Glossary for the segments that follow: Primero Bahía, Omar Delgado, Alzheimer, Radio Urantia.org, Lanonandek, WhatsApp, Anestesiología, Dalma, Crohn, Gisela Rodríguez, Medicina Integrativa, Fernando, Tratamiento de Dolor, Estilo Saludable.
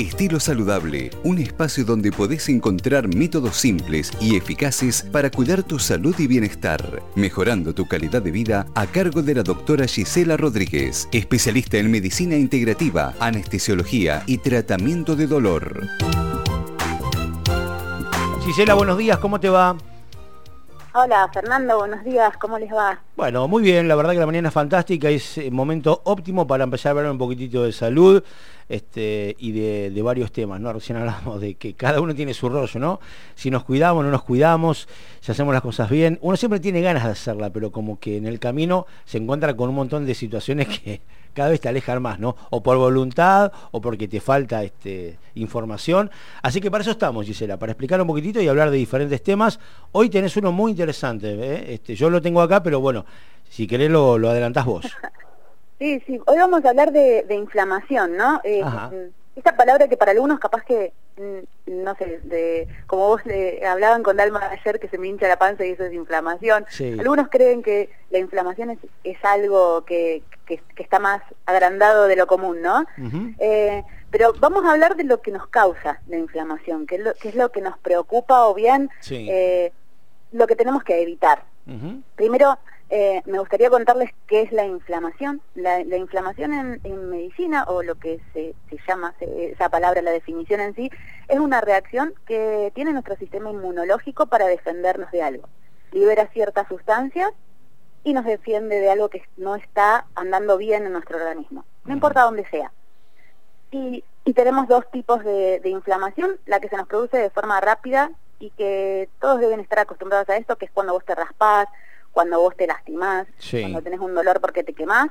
Estilo Saludable, un espacio donde podés encontrar métodos simples y eficaces para cuidar tu salud y bienestar, mejorando tu calidad de vida, a cargo de la doctora Gisela Rodríguez, especialista en Medicina Integrativa, Anestesiología y Tratamiento de Dolor. Gisela, buenos días, ¿cómo te va? Hola, Fernando, buenos días, ¿cómo les va? Bueno, muy bien, la verdad que la mañana es fantástica, es el momento óptimo para empezar a hablar un poquitito de salud y de varios temas, ¿no? Recién hablamos de que cada uno tiene su rollo, ¿no? Si nos cuidamos, no nos cuidamos, si hacemos las cosas bien, uno siempre tiene ganas de hacerla, pero como que en el camino se encuentra con un montón de situaciones que cada vez te alejan más, ¿no? O por voluntad, o porque te falta información. Así que para eso estamos, Gisela, para explicar un poquitito y hablar de diferentes temas. Hoy tenés uno muy interesante, ¿eh? Yo lo tengo acá, pero bueno, si querés lo adelantás vos. Sí, hoy vamos a hablar de inflamación, ¿no? Esta palabra que para algunos capaz que, no sé, como vos hablaban con Dalma ayer que se me hincha la panza y eso es inflamación. Sí. Algunos creen que la inflamación es algo que está más agrandado de lo común, ¿no? Uh-huh. Pero vamos a hablar de lo que nos causa la inflamación, que es lo que nos preocupa o bien sí. Lo que tenemos que evitar. Uh-huh. Primero, me gustaría contarles qué es la inflamación. La inflamación en medicina, o lo que se llama esa palabra, la definición en sí, es una reacción que tiene nuestro sistema inmunológico para defendernos de algo. Libera ciertas sustancias y nos defiende de algo que no está andando bien en nuestro organismo, no importa dónde sea. Y tenemos dos tipos de inflamación, la que se nos produce de forma rápida y que todos deben estar acostumbrados a esto, que es cuando vos te raspás, cuando vos te lastimás, sí. Cuando tenés un dolor porque te quemás.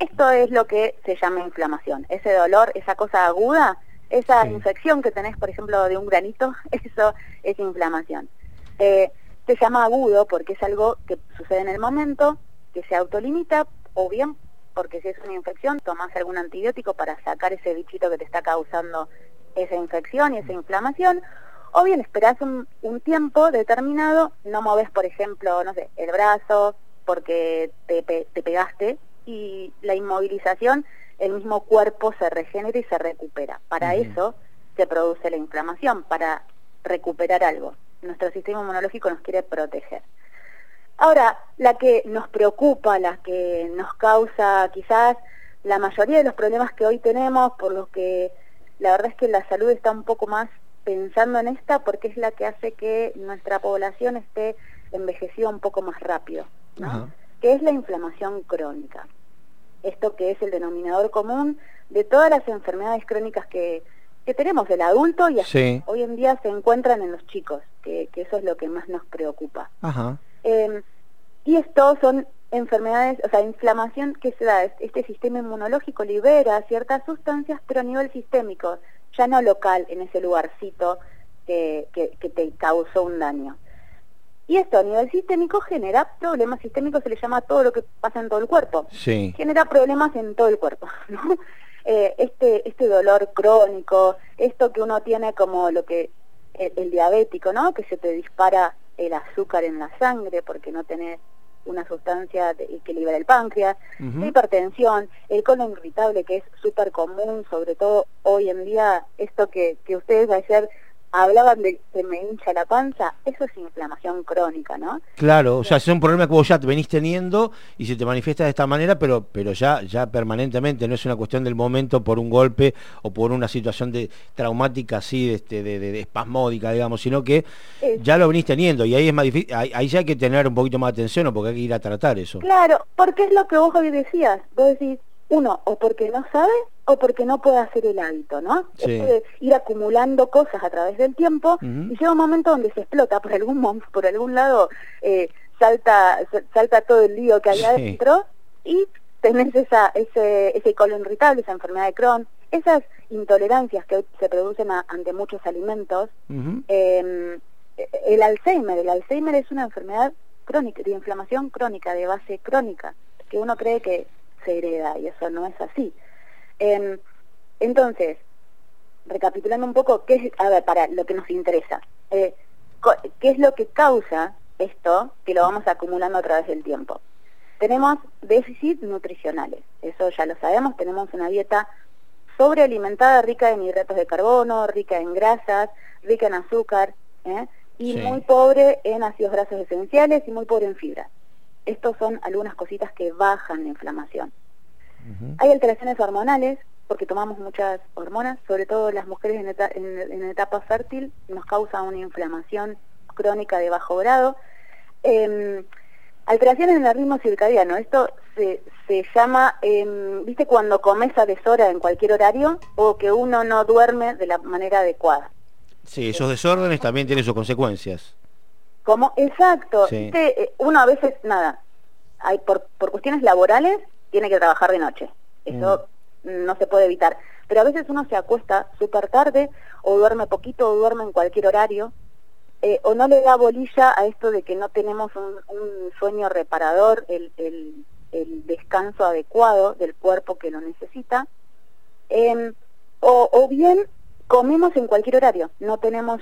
Esto es lo que se llama inflamación. Ese dolor, esa cosa aguda, esa sí. Infección que tenés, por ejemplo, de un granito, eso es inflamación. Se llama agudo porque es algo que sucede en el momento, que se autolimita, o bien porque si es una infección tomás algún antibiótico para sacar ese bichito que te está causando esa infección y esa inflamación, o bien esperás un tiempo determinado, no movés, por ejemplo, no sé, el brazo porque te pegaste, y la inmovilización, el mismo cuerpo se regenera y se recupera. Para uh-huh. Eso se produce la inflamación, para recuperar algo. Nuestro sistema inmunológico nos quiere proteger. Ahora, la que nos preocupa, la que nos causa quizás la mayoría de los problemas que hoy tenemos, por los que la verdad es que la salud está un poco más pensando en esta, porque es la que hace que nuestra población esté envejecida un poco más rápido, ¿no? Uh-huh. Que es la inflamación crónica. Esto que es el denominador común de todas las enfermedades crónicas que tenemos, del adulto, y sí. Hoy en día se encuentran en los chicos, que eso es lo que más nos preocupa. Uh-huh. Y esto son enfermedades, o sea, inflamación que se da, este sistema inmunológico libera ciertas sustancias, pero a nivel sistémico, ya no local, en ese lugarcito que te causó un daño. Y esto a nivel sistémico genera problemas sistémicos, se le llama todo lo que pasa en todo el cuerpo. Sí. Genera problemas en todo el cuerpo, ¿no? Este dolor crónico, esto que uno tiene como lo que el diabético, ¿no? Que se te dispara el azúcar en la sangre porque no tenés una sustancia que libera el páncreas, uh-huh. La hipertensión, el colon irritable, que es súper común, sobre todo hoy en día, esto que ustedes ayer hablaban de que me hincha la panza, eso es inflamación crónica, ¿no? Claro, o sea, es un problema que vos ya venís teniendo y se te manifiesta de esta manera, pero ya permanentemente, no es una cuestión del momento por un golpe o por una situación traumática así, de espasmódica, digamos, sino que ya lo venís teniendo, y ahí es más difícil, ahí ya hay que tener un poquito más de atención, porque hay que ir a tratar eso. Claro, porque es lo que vos hoy decías, vos decís, uno, o porque no sabe, o porque no puede hacer el hábito, ¿no? Sí. Es ir acumulando cosas a través del tiempo, uh-huh. Y llega un momento donde se explota, por algún lado salta todo el lío que hay sí. Adentro, y tenés ese colon irritable, esa enfermedad de Crohn, esas intolerancias que hoy se producen ante muchos alimentos. Uh-huh. El Alzheimer es una enfermedad crónica, de inflamación crónica, de base crónica, que uno cree que se hereda, y eso no es así. Entonces, recapitulando un poco, para lo que nos interesa, ¿qué es lo que causa esto que lo vamos acumulando a través del tiempo? Tenemos déficit nutricionales, eso ya lo sabemos, tenemos una dieta sobrealimentada, rica en hidratos de carbono, rica en grasas, rica en azúcar, y sí, muy pobre en ácidos grasos esenciales y muy pobre en fibra. Estos son algunas cositas que bajan la inflamación. Hay alteraciones hormonales, porque tomamos muchas hormonas, sobre todo las mujeres en etapa fértil, nos causa una inflamación crónica de bajo grado. Alteraciones en el ritmo circadiano, esto se llama, ¿viste cuando comes a deshora en cualquier horario? O que uno no duerme de la manera adecuada. Sí, esos desórdenes también tienen sus consecuencias. ¿Cómo? Exacto. Sí. ¿Viste? Uno a veces, nada, hay por cuestiones laborales, tiene que trabajar de noche. Eso no se puede evitar. Pero a veces uno se acuesta súper tarde, o duerme poquito, o duerme en cualquier horario, o no le da bolilla a esto de que no tenemos un sueño reparador, el descanso adecuado del cuerpo que lo necesita. O bien comemos en cualquier horario, no tenemos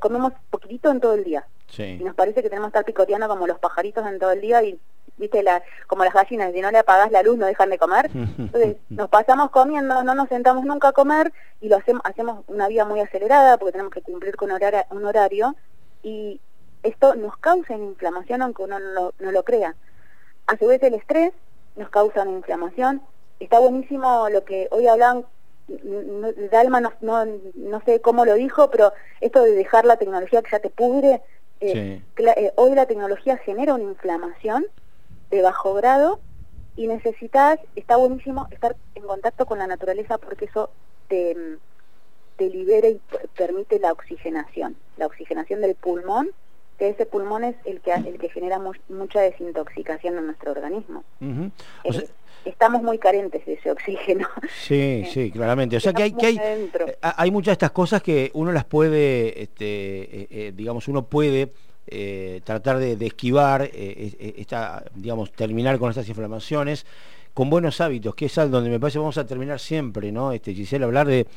comemos poquitito en todo el día. Sí. Y nos parece que tenemos que estar picoteando como los pajaritos en todo el día y, viste, como las gallinas, si no le apagás la luz no dejan de comer. Entonces nos pasamos comiendo, no nos sentamos nunca a comer y lo hacemos una vida muy acelerada porque tenemos que cumplir con un horario, y esto nos causa una inflamación aunque uno no lo crea. A su vez el estrés nos causa una inflamación. Está buenísimo lo que hoy hablan, Dalma no sé cómo lo dijo, pero esto de dejar la tecnología que ya te pudre, hoy la tecnología genera una inflamación de bajo grado y está buenísimo estar en contacto con la naturaleza porque eso te libera y permite la oxigenación del pulmón, que ese pulmón es el que genera mucha desintoxicación en nuestro organismo. Estamos muy carentes de ese oxígeno. Sí, sí, claramente. O sea que hay muchas de estas cosas que uno las puede, uno puede tratar de esquivar, terminar con estas inflamaciones con buenos hábitos, que es algo donde me parece vamos a terminar siempre, ¿no? Gisela, hablar de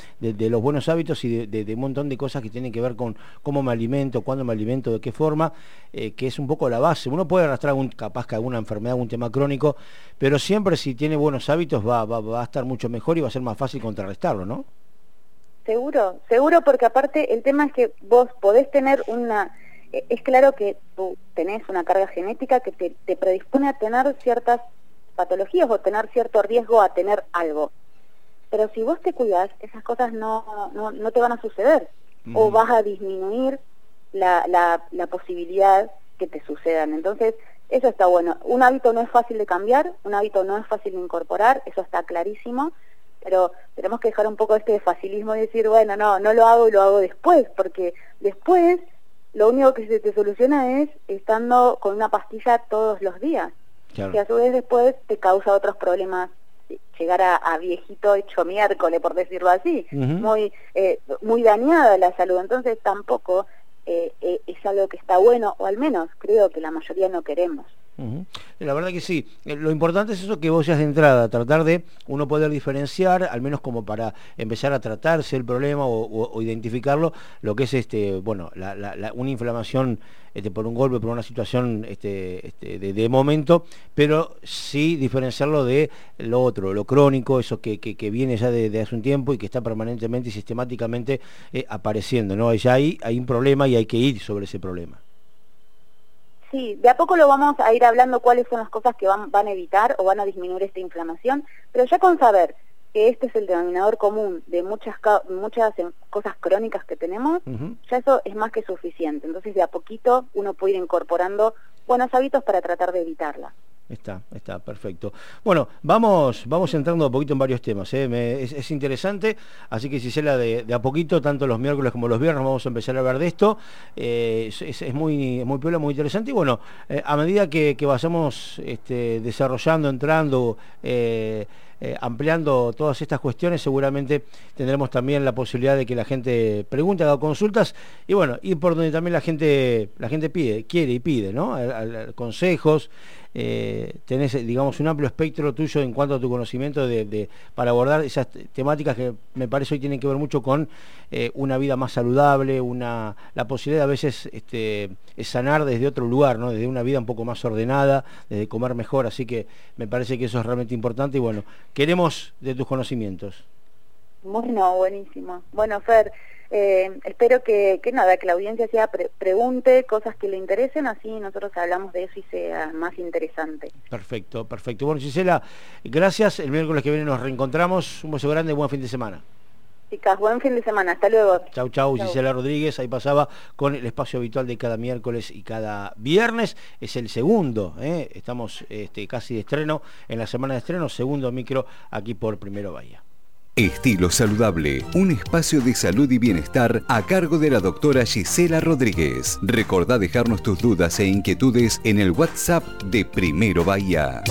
los buenos hábitos y de un montón de cosas que tienen que ver con cómo me alimento, cuándo me alimento, de qué forma, que es un poco la base. Uno puede arrastrar capaz que alguna enfermedad, algún tema crónico, pero siempre si tiene buenos hábitos va a estar mucho mejor y va a ser más fácil contrarrestarlo, ¿no? Seguro, porque aparte el tema es que vos podés tener es claro que tú tenés una carga genética que te predispone a tener ciertas patologías o tener cierto riesgo a tener algo, pero si vos te cuidás esas cosas no te van a suceder, o vas a disminuir la posibilidad que te sucedan. Entonces eso está bueno. Un hábito no es fácil de cambiar, un hábito no es fácil de incorporar, eso está clarísimo, pero tenemos que dejar un poco de facilismo y decir, bueno, no lo hago y lo hago después, porque después lo único que se te soluciona es estando con una pastilla todos los días. Claro. Que a su vez después te causa otros problemas, llegar a viejito hecho miércoles, por decirlo así, muy dañada la salud. Entonces tampoco es algo que está bueno, o al menos creo que la mayoría no queremos. La verdad que sí. Lo importante es eso que vos ya de entrada, tratar de uno poder diferenciar, al menos como para empezar a tratarse el problema o identificarlo, lo que es una inflamación por un golpe, por una situación de momento, pero sí diferenciarlo de lo otro, lo crónico, eso que viene ya desde hace un tiempo y que está permanentemente y sistemáticamente apareciendo, ¿no? Ya hay un problema y hay que ir sobre ese problema. Sí, de a poco lo vamos a ir hablando, cuáles son las cosas que van a evitar o van a disminuir esta inflamación, pero ya con saber que este es el denominador común de muchas cosas crónicas que tenemos, ya eso es más que suficiente. Entonces de a poquito uno puede ir incorporando buenos hábitos para tratar de evitarla. Está, perfecto. Bueno, vamos entrando un poquito en varios temas, es interesante, así que Gisela, de a poquito, tanto los miércoles como los viernes vamos a empezar a hablar de esto, es muy piola, muy interesante, y bueno, a medida que vayamos desarrollando, entrando, ampliando todas estas cuestiones, seguramente tendremos también la posibilidad de que la gente pregunte, haga consultas, y bueno, ir por donde también la gente quiere y pide, ¿no? Consejos. Tenés, digamos, un amplio espectro tuyo en cuanto a tu conocimiento para abordar esas temáticas que me parece hoy tienen que ver mucho con una vida más saludable, la posibilidad a veces es sanar desde otro lugar, ¿no? Desde una vida un poco más ordenada, desde comer mejor, así que me parece que eso es realmente importante y bueno, queremos de tus conocimientos. Bueno, buenísimo. Bueno, Fer, espero que nada, que la audiencia sea pregunte cosas que le interesen, así nosotros hablamos de eso y sea más interesante. Perfecto, perfecto. Bueno, Gisela, gracias. El miércoles que viene nos reencontramos. Un beso grande, buen fin de semana. Chicas, buen fin de semana. Hasta luego. Chau, chau. Gisela Rodríguez, ahí pasaba con el espacio habitual de cada miércoles y cada viernes. Es el segundo, estamos casi de estreno, en la semana de estreno, segundo micro aquí por Primero Bahía. Estilo Saludable, un espacio de salud y bienestar a cargo de la doctora Gisela Rodríguez. Recordá dejarnos tus dudas e inquietudes en el WhatsApp de Primero Bahía.